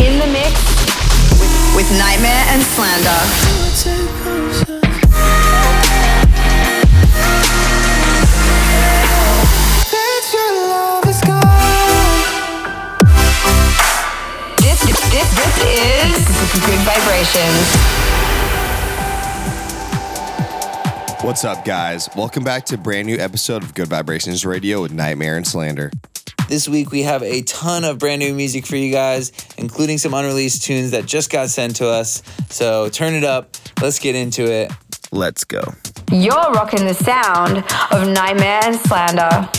In the mix with Nightmare and Slander. This is Good Vibrations. What's up, guys? Welcome back to a brand new episode of Good Vibrations Radio with Nightmare and Slander. This week we have a ton of brand new music for you guys, including some unreleased tunes that just got sent to us. So turn it up. Let's get into it. Let's go. You're rocking the sound of Nightmare and Slander.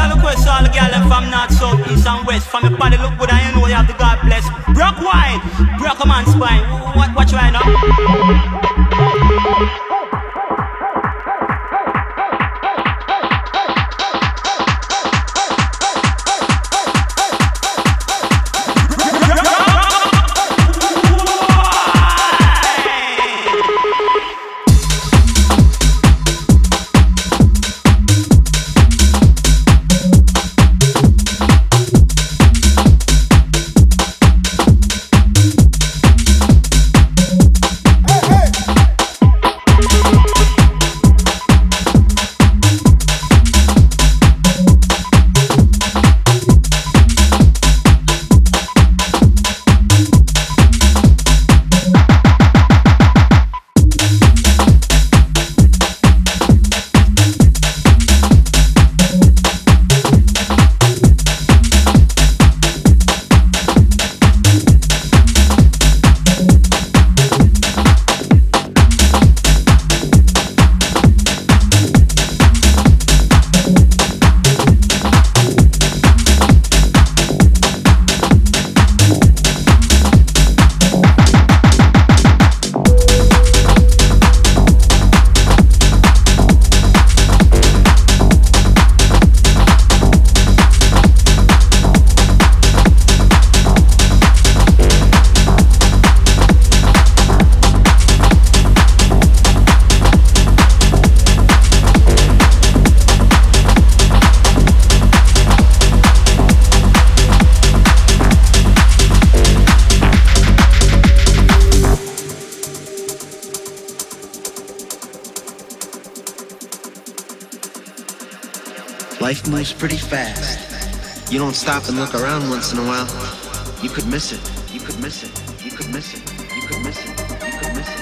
special request all the girls from north, south, east and west. From your body look good and you know you have the God bless. Broke wine, broke a man's spine. Watch right now. Life moves pretty fast. You don't stop and look around once in a while. You could miss it. You could miss it. You could miss it. You could miss it. You could miss it. You could miss it. You could miss it.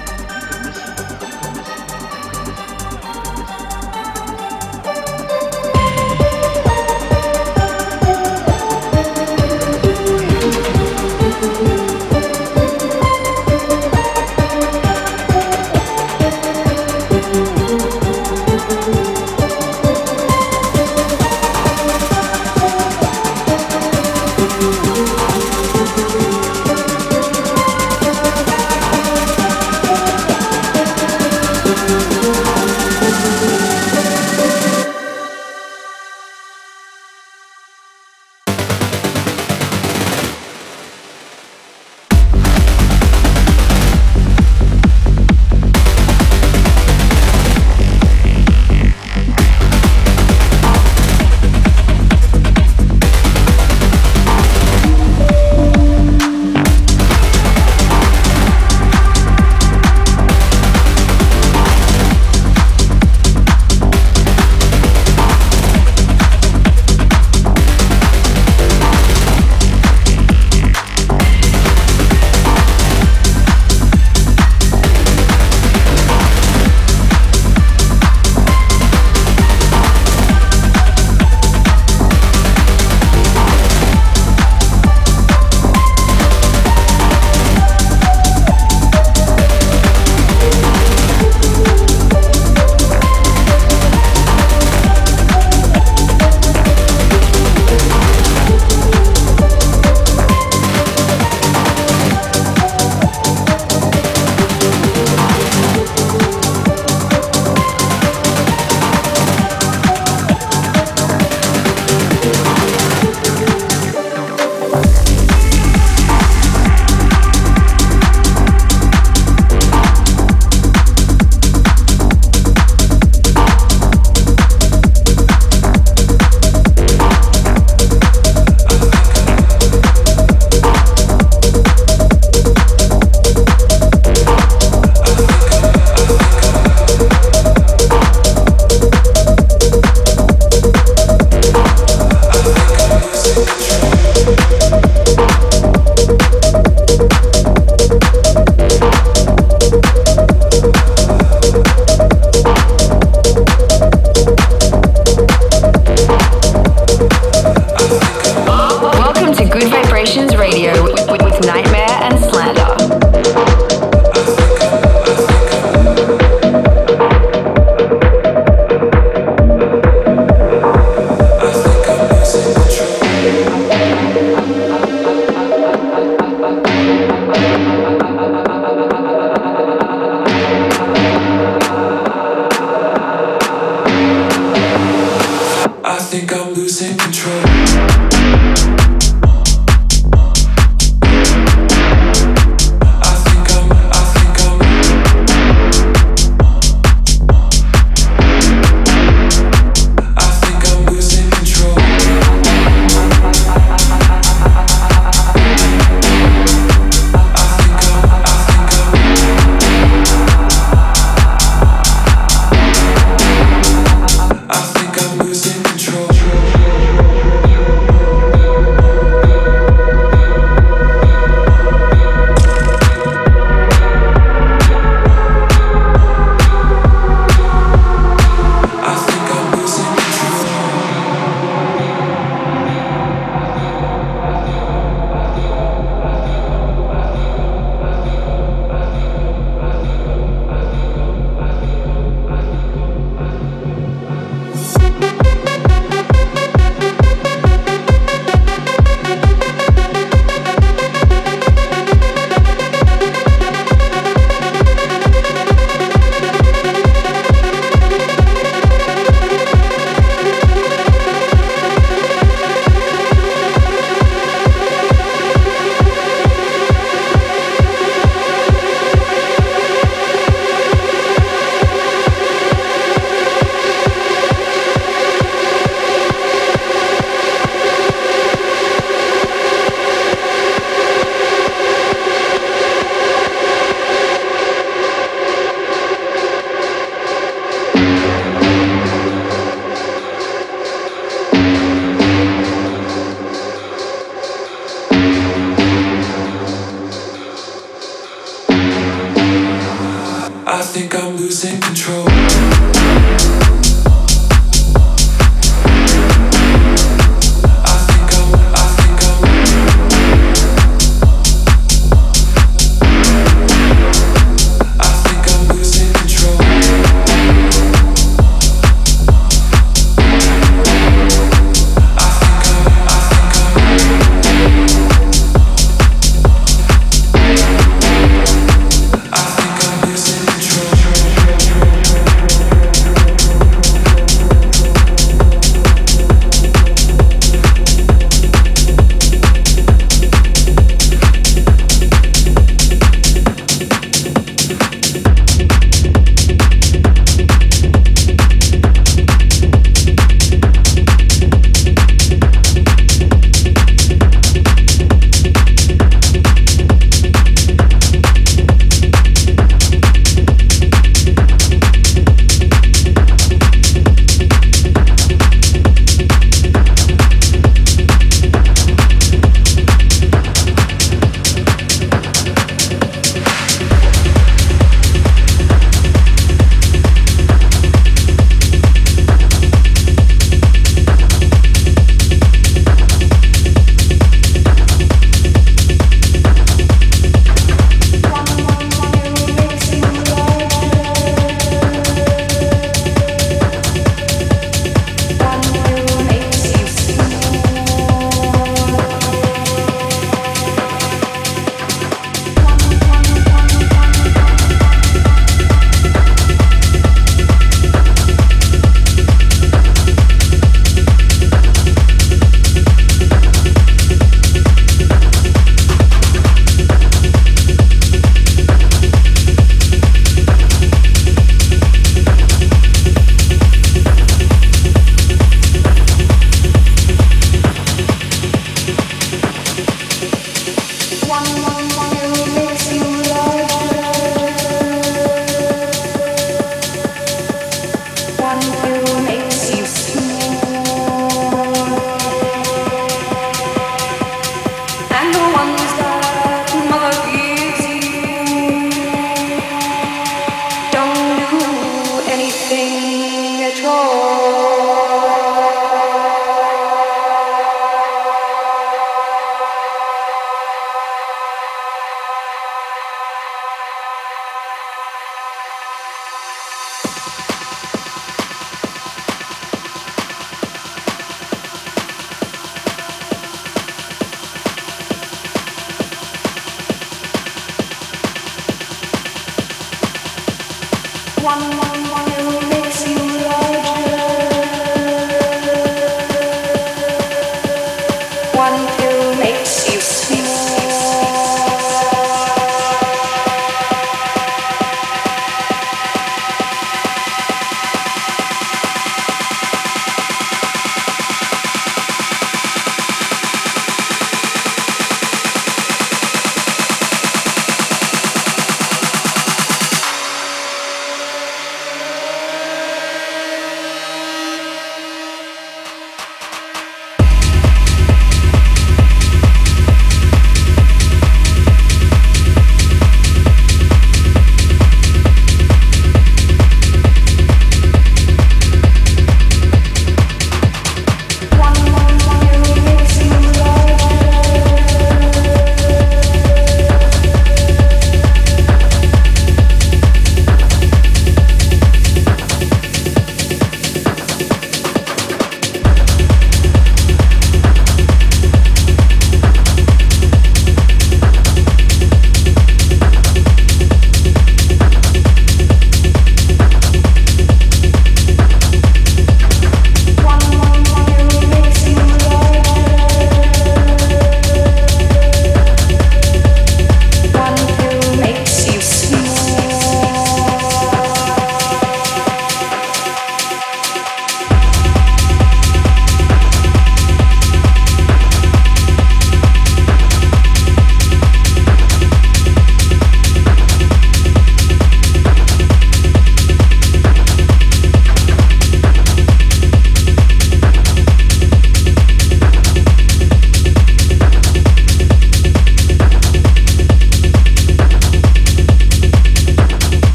I think I'm losing control.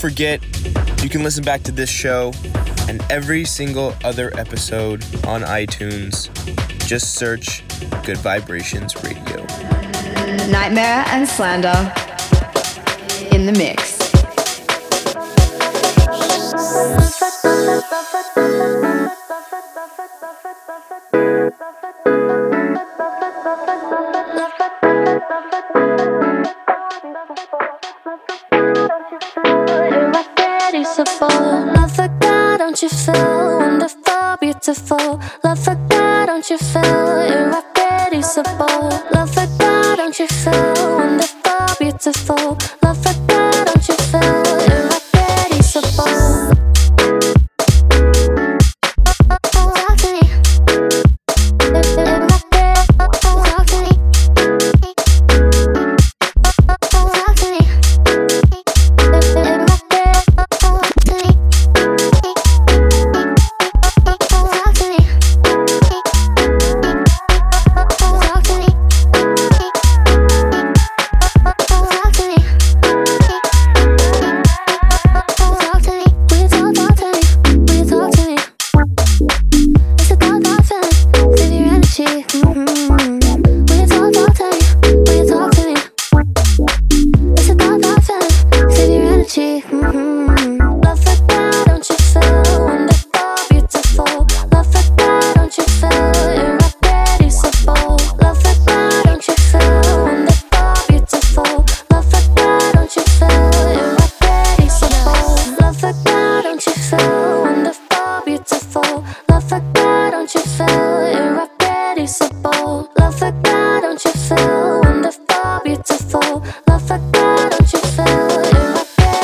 forget, you can listen back to this show and every single other episode on iTunes. Just search Good Vibrations Radio. Nightmare and Slander in the mix. Don't you feel wonderful, beautiful? Love for God, don't you feel irreplaceable? Love for God, don't you feel wonderful, beautiful? Love for God, don't you feel irreplaceable?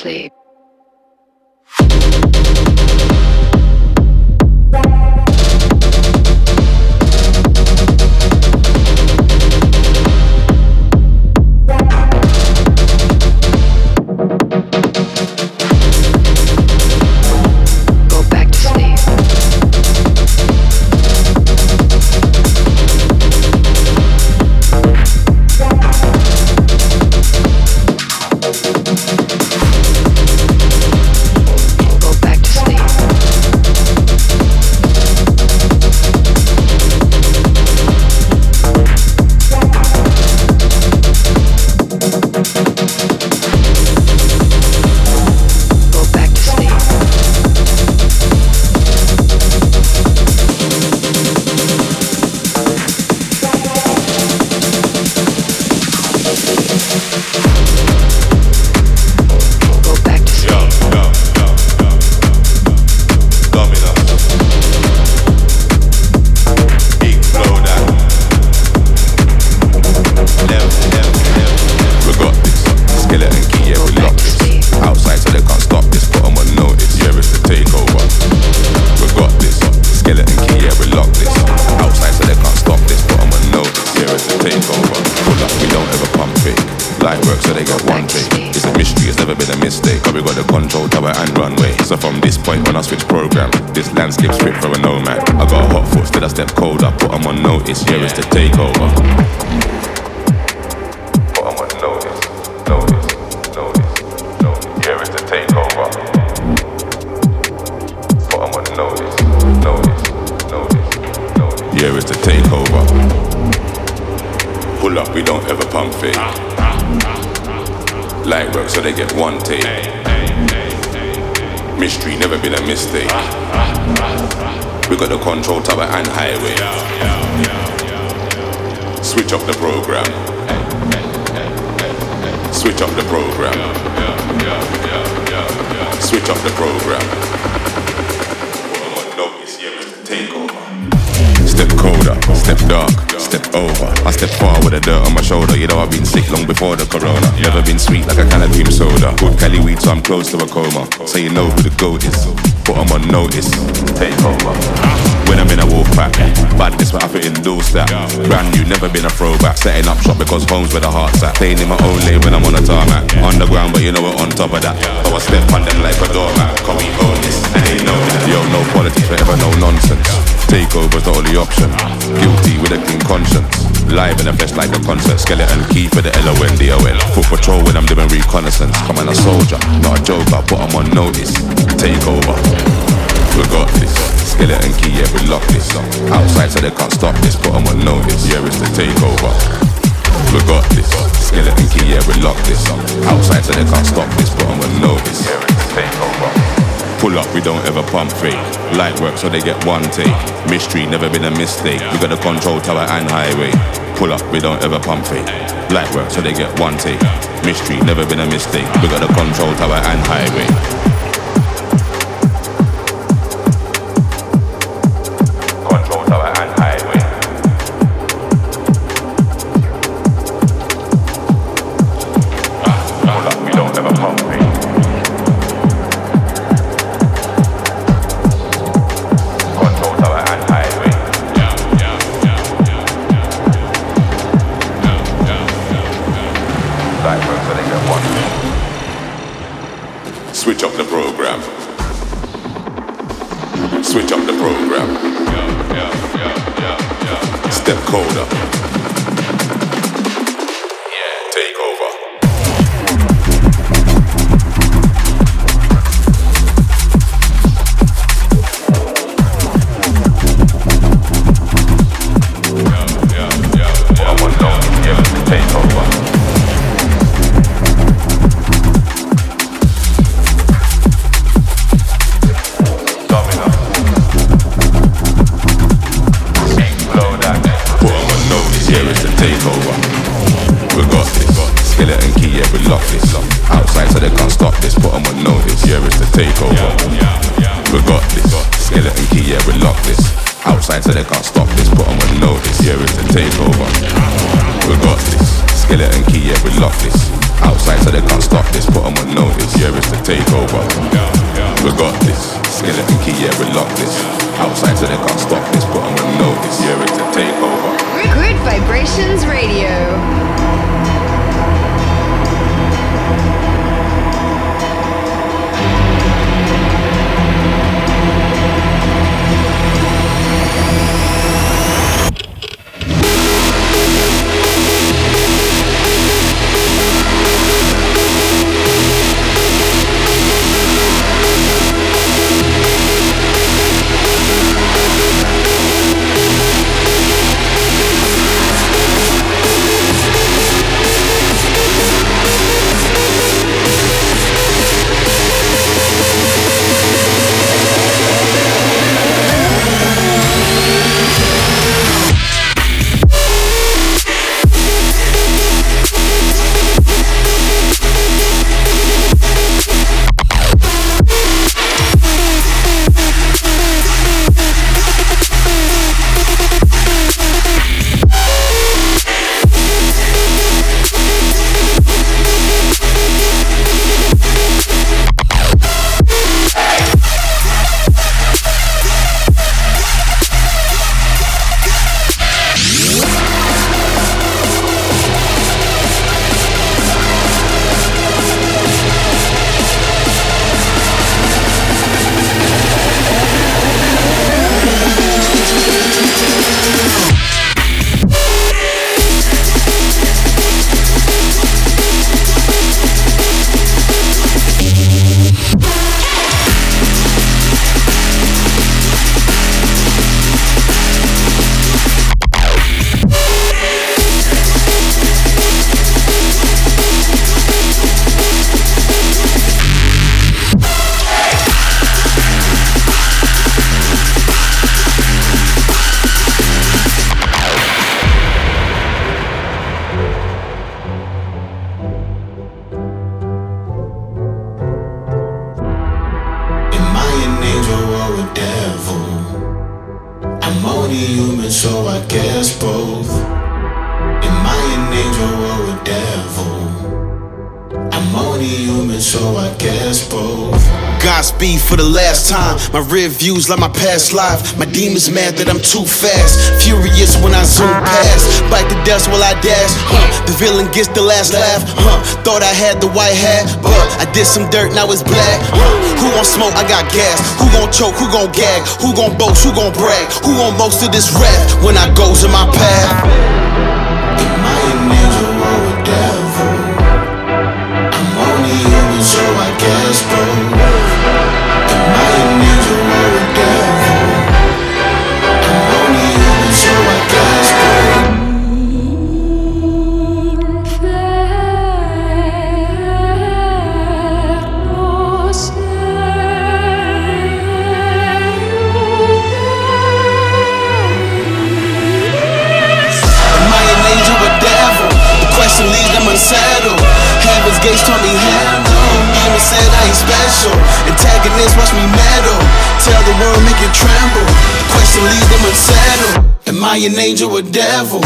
sleep. Close to a coma, so you know who the goat is. Put 'em on notice, take over. When I'm in a wolf pack, badness what I fit in doorstep. Brand new, never been a throwback. Setting up shop because home's where the heart's at. Playing in my own lane when I'm on a tarmac. Underground, but you know we're on top of that. So I step on them like a doormat. 'Cause we own this, and they know that. Yo, no politics forever, no nonsense. Takeover's the only option. Guilty with a clean conscience. Live in the flesh like a concert. Skeleton key for the L-O-N-D-O-N. Full patrol when I'm doing reconnaissance. Come on, a soldier, not a joker, but I'm on notice. Take over. We got this. Skeleton key, yeah, we lock this. Outside so they can't stop this, but I'm on notice. Yeah, it's the takeover. We got this. Skeleton key, yeah, we lock this. Outside so they can't stop this, but I'm on notice. Yeah, it's the takeover. Pull up, we don't ever pump fake. Light work so they get one take. Mystery, never been a mistake. We got a control tower and highway. Pull up, we don't ever pump fake. Light work so they get one take. Mystery, never been a mistake. We got a control tower and highway. Lock this. Outside so they can't stop this, put 'em on notice. Yeah, it's the take over. We got this. Skeleton key, yeah, we lock this. Outside so they can't stop this, but I'm gonna know this. Yeah, it's a takeover. Good Vibrations Radio. My rear views like my past life. My demons mad that I'm too fast. Furious when I zoom past. Bite the dust while I dash. The villain gets the last laugh. Thought I had the white hat, but I did some dirt, now it's black. Who gon' smoke? I got gas. Who gon' choke? Who gon' gag? Who gon' boast? Who gon' brag? Who gon' most of this wrath when I goes in my path? Am I an angel or a devil? I'm only human, so I guess both. Gates told me handle. Demon said I ain't special. Antagonists watch me meddle. Tell the world, make it tremble. Question leaves them unsettled. Am I an angel or devil?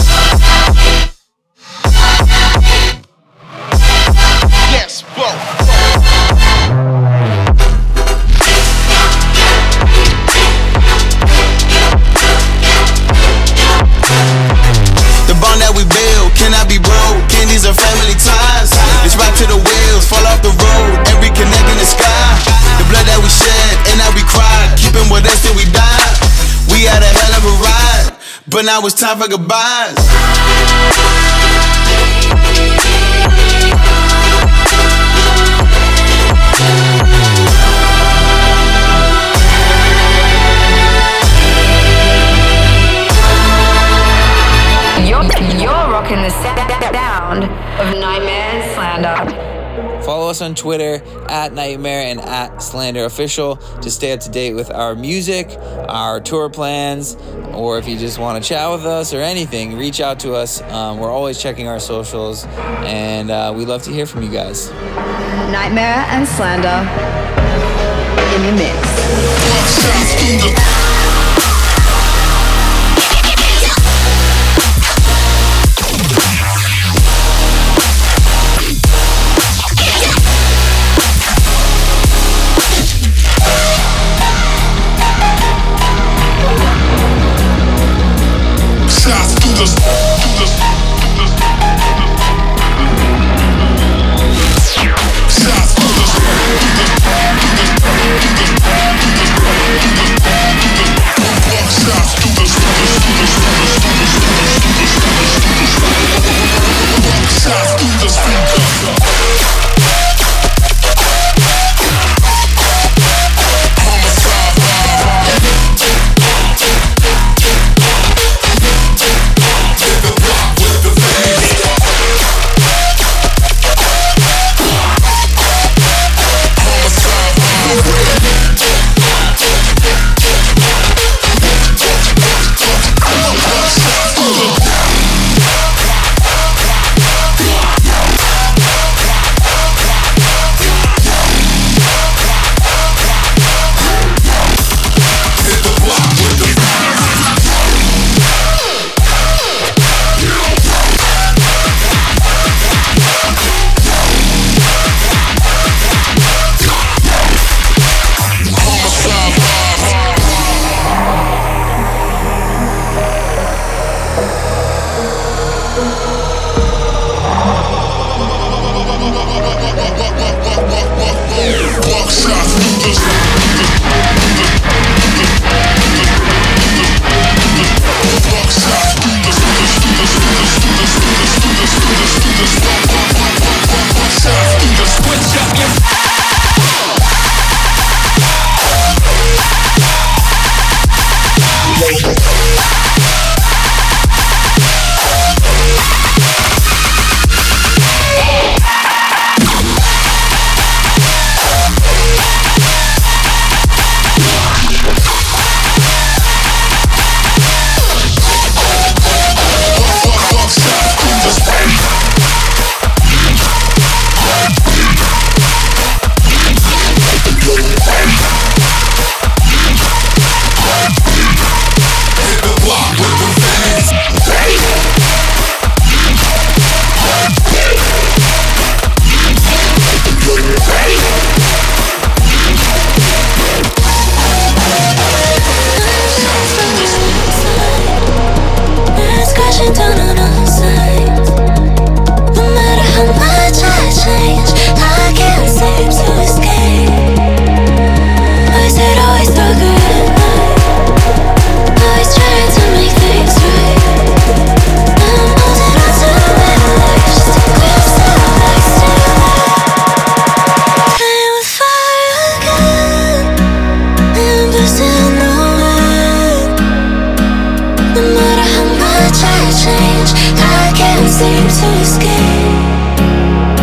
Yes, both. The bond that we build cannot be broken. These are family ties. It's right to the wheels, fall off the road, and reconnect in the sky. The blood that we shed and that we cried, keeping with us till we die. We had a hell of a ride, but now it's time for goodbyes. You're rocking the sound of Nightmare Slander. Follow us on Twitter @Nightmare and @SlanderOfficial to stay up to date with our music, our tour plans, or if you just want to chat with us or anything, reach out to us. We're always checking our socials, and we love to hear from you guys. Nightmare and Slander in your mix. Seem to escape.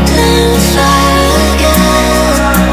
Playing with fire again.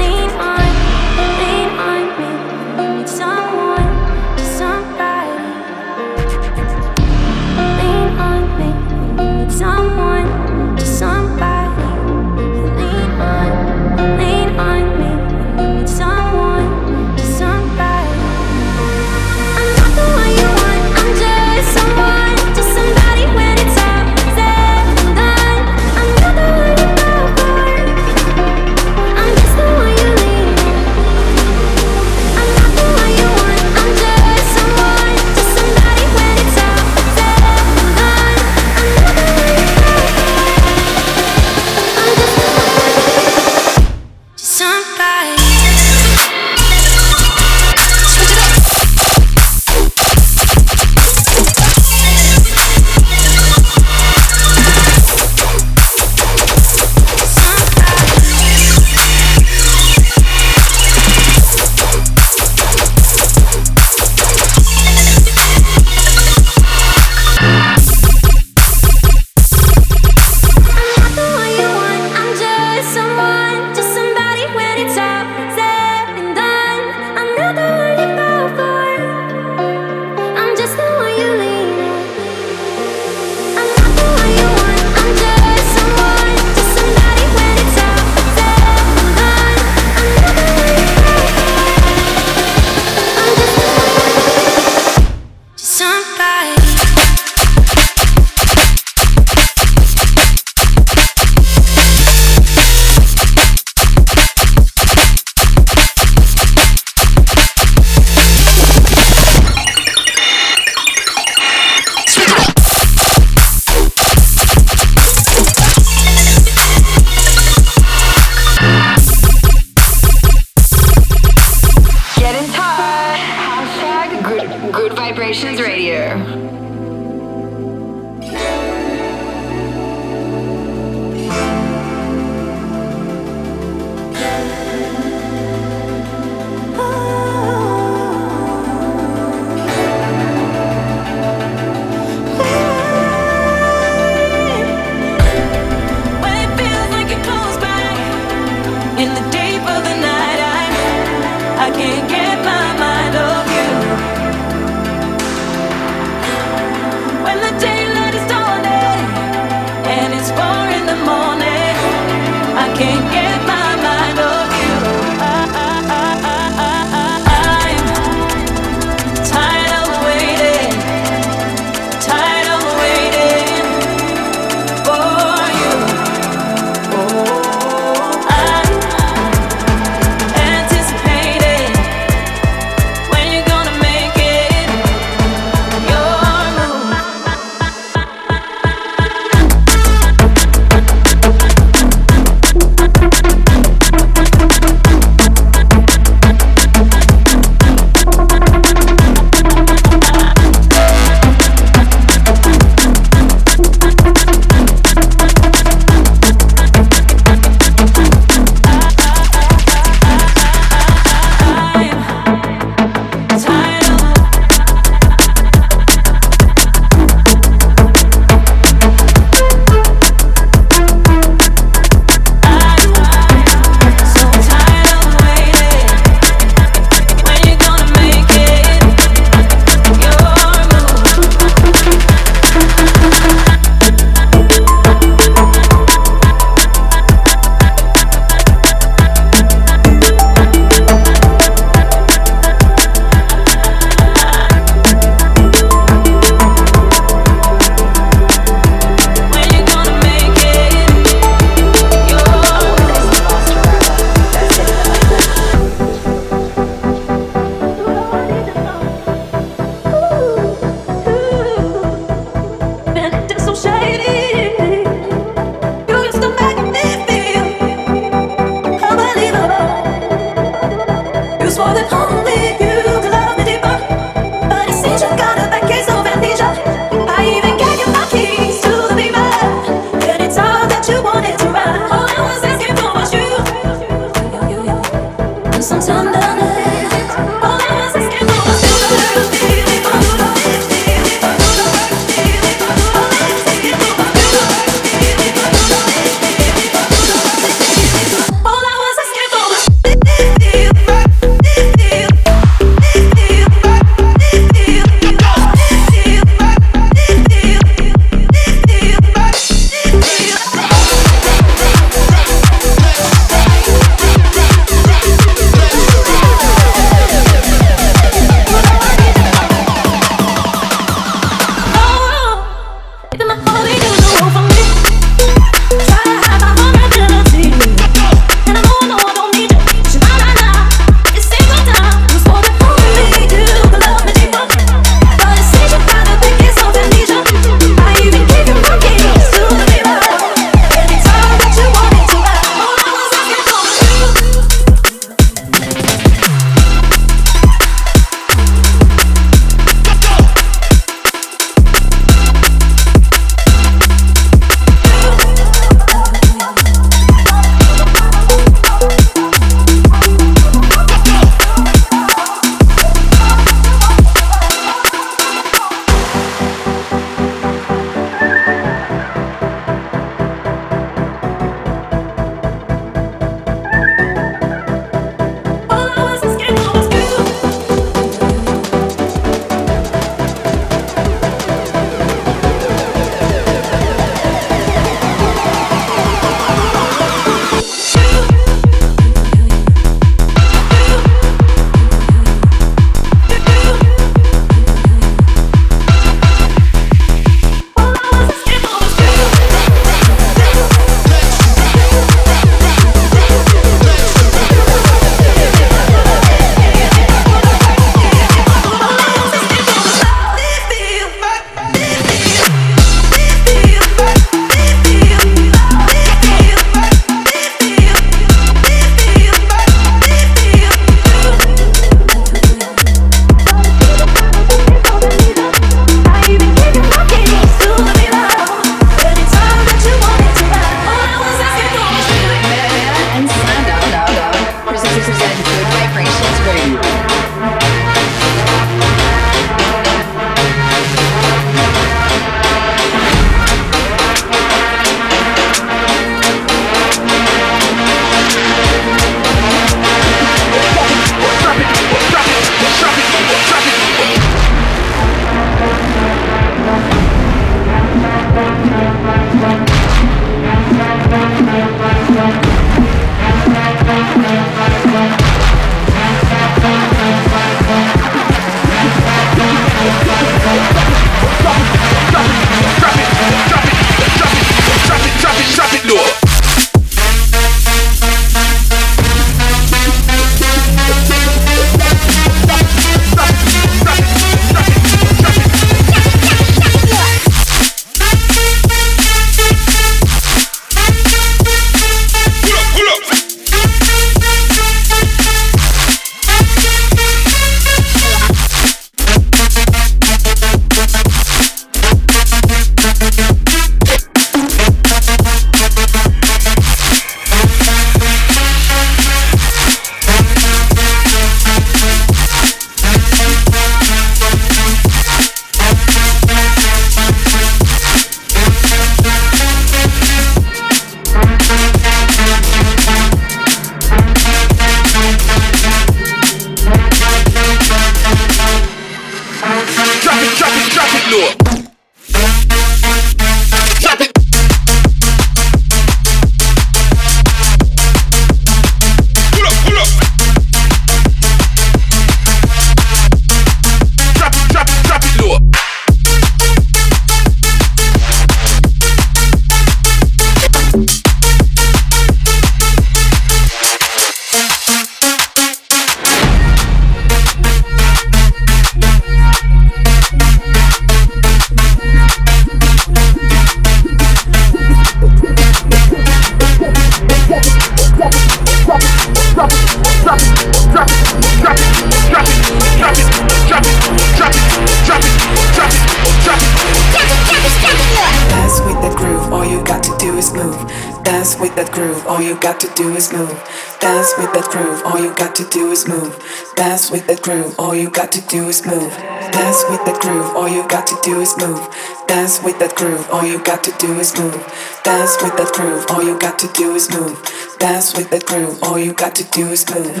all you got to do is move. Dance with that groove, all you got to do is move. Dance with that groove, all you got to do is move. Dance with that groove, all you got to do is move. Dance with that groove, all you got to do is move. Dance with that groove, all you got to do is move. Dance with that groove, all you got to do is move.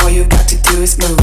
All you got to do is move.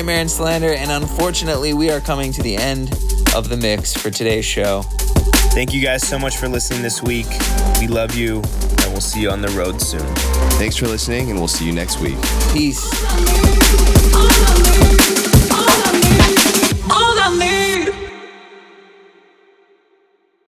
Nightmare and Slander, and unfortunately we are coming to the end of the mix for today's show. Thank you guys so much for listening this week. We love you, and we'll see you on the road soon. Thanks for listening, and we'll see you next week. Peace.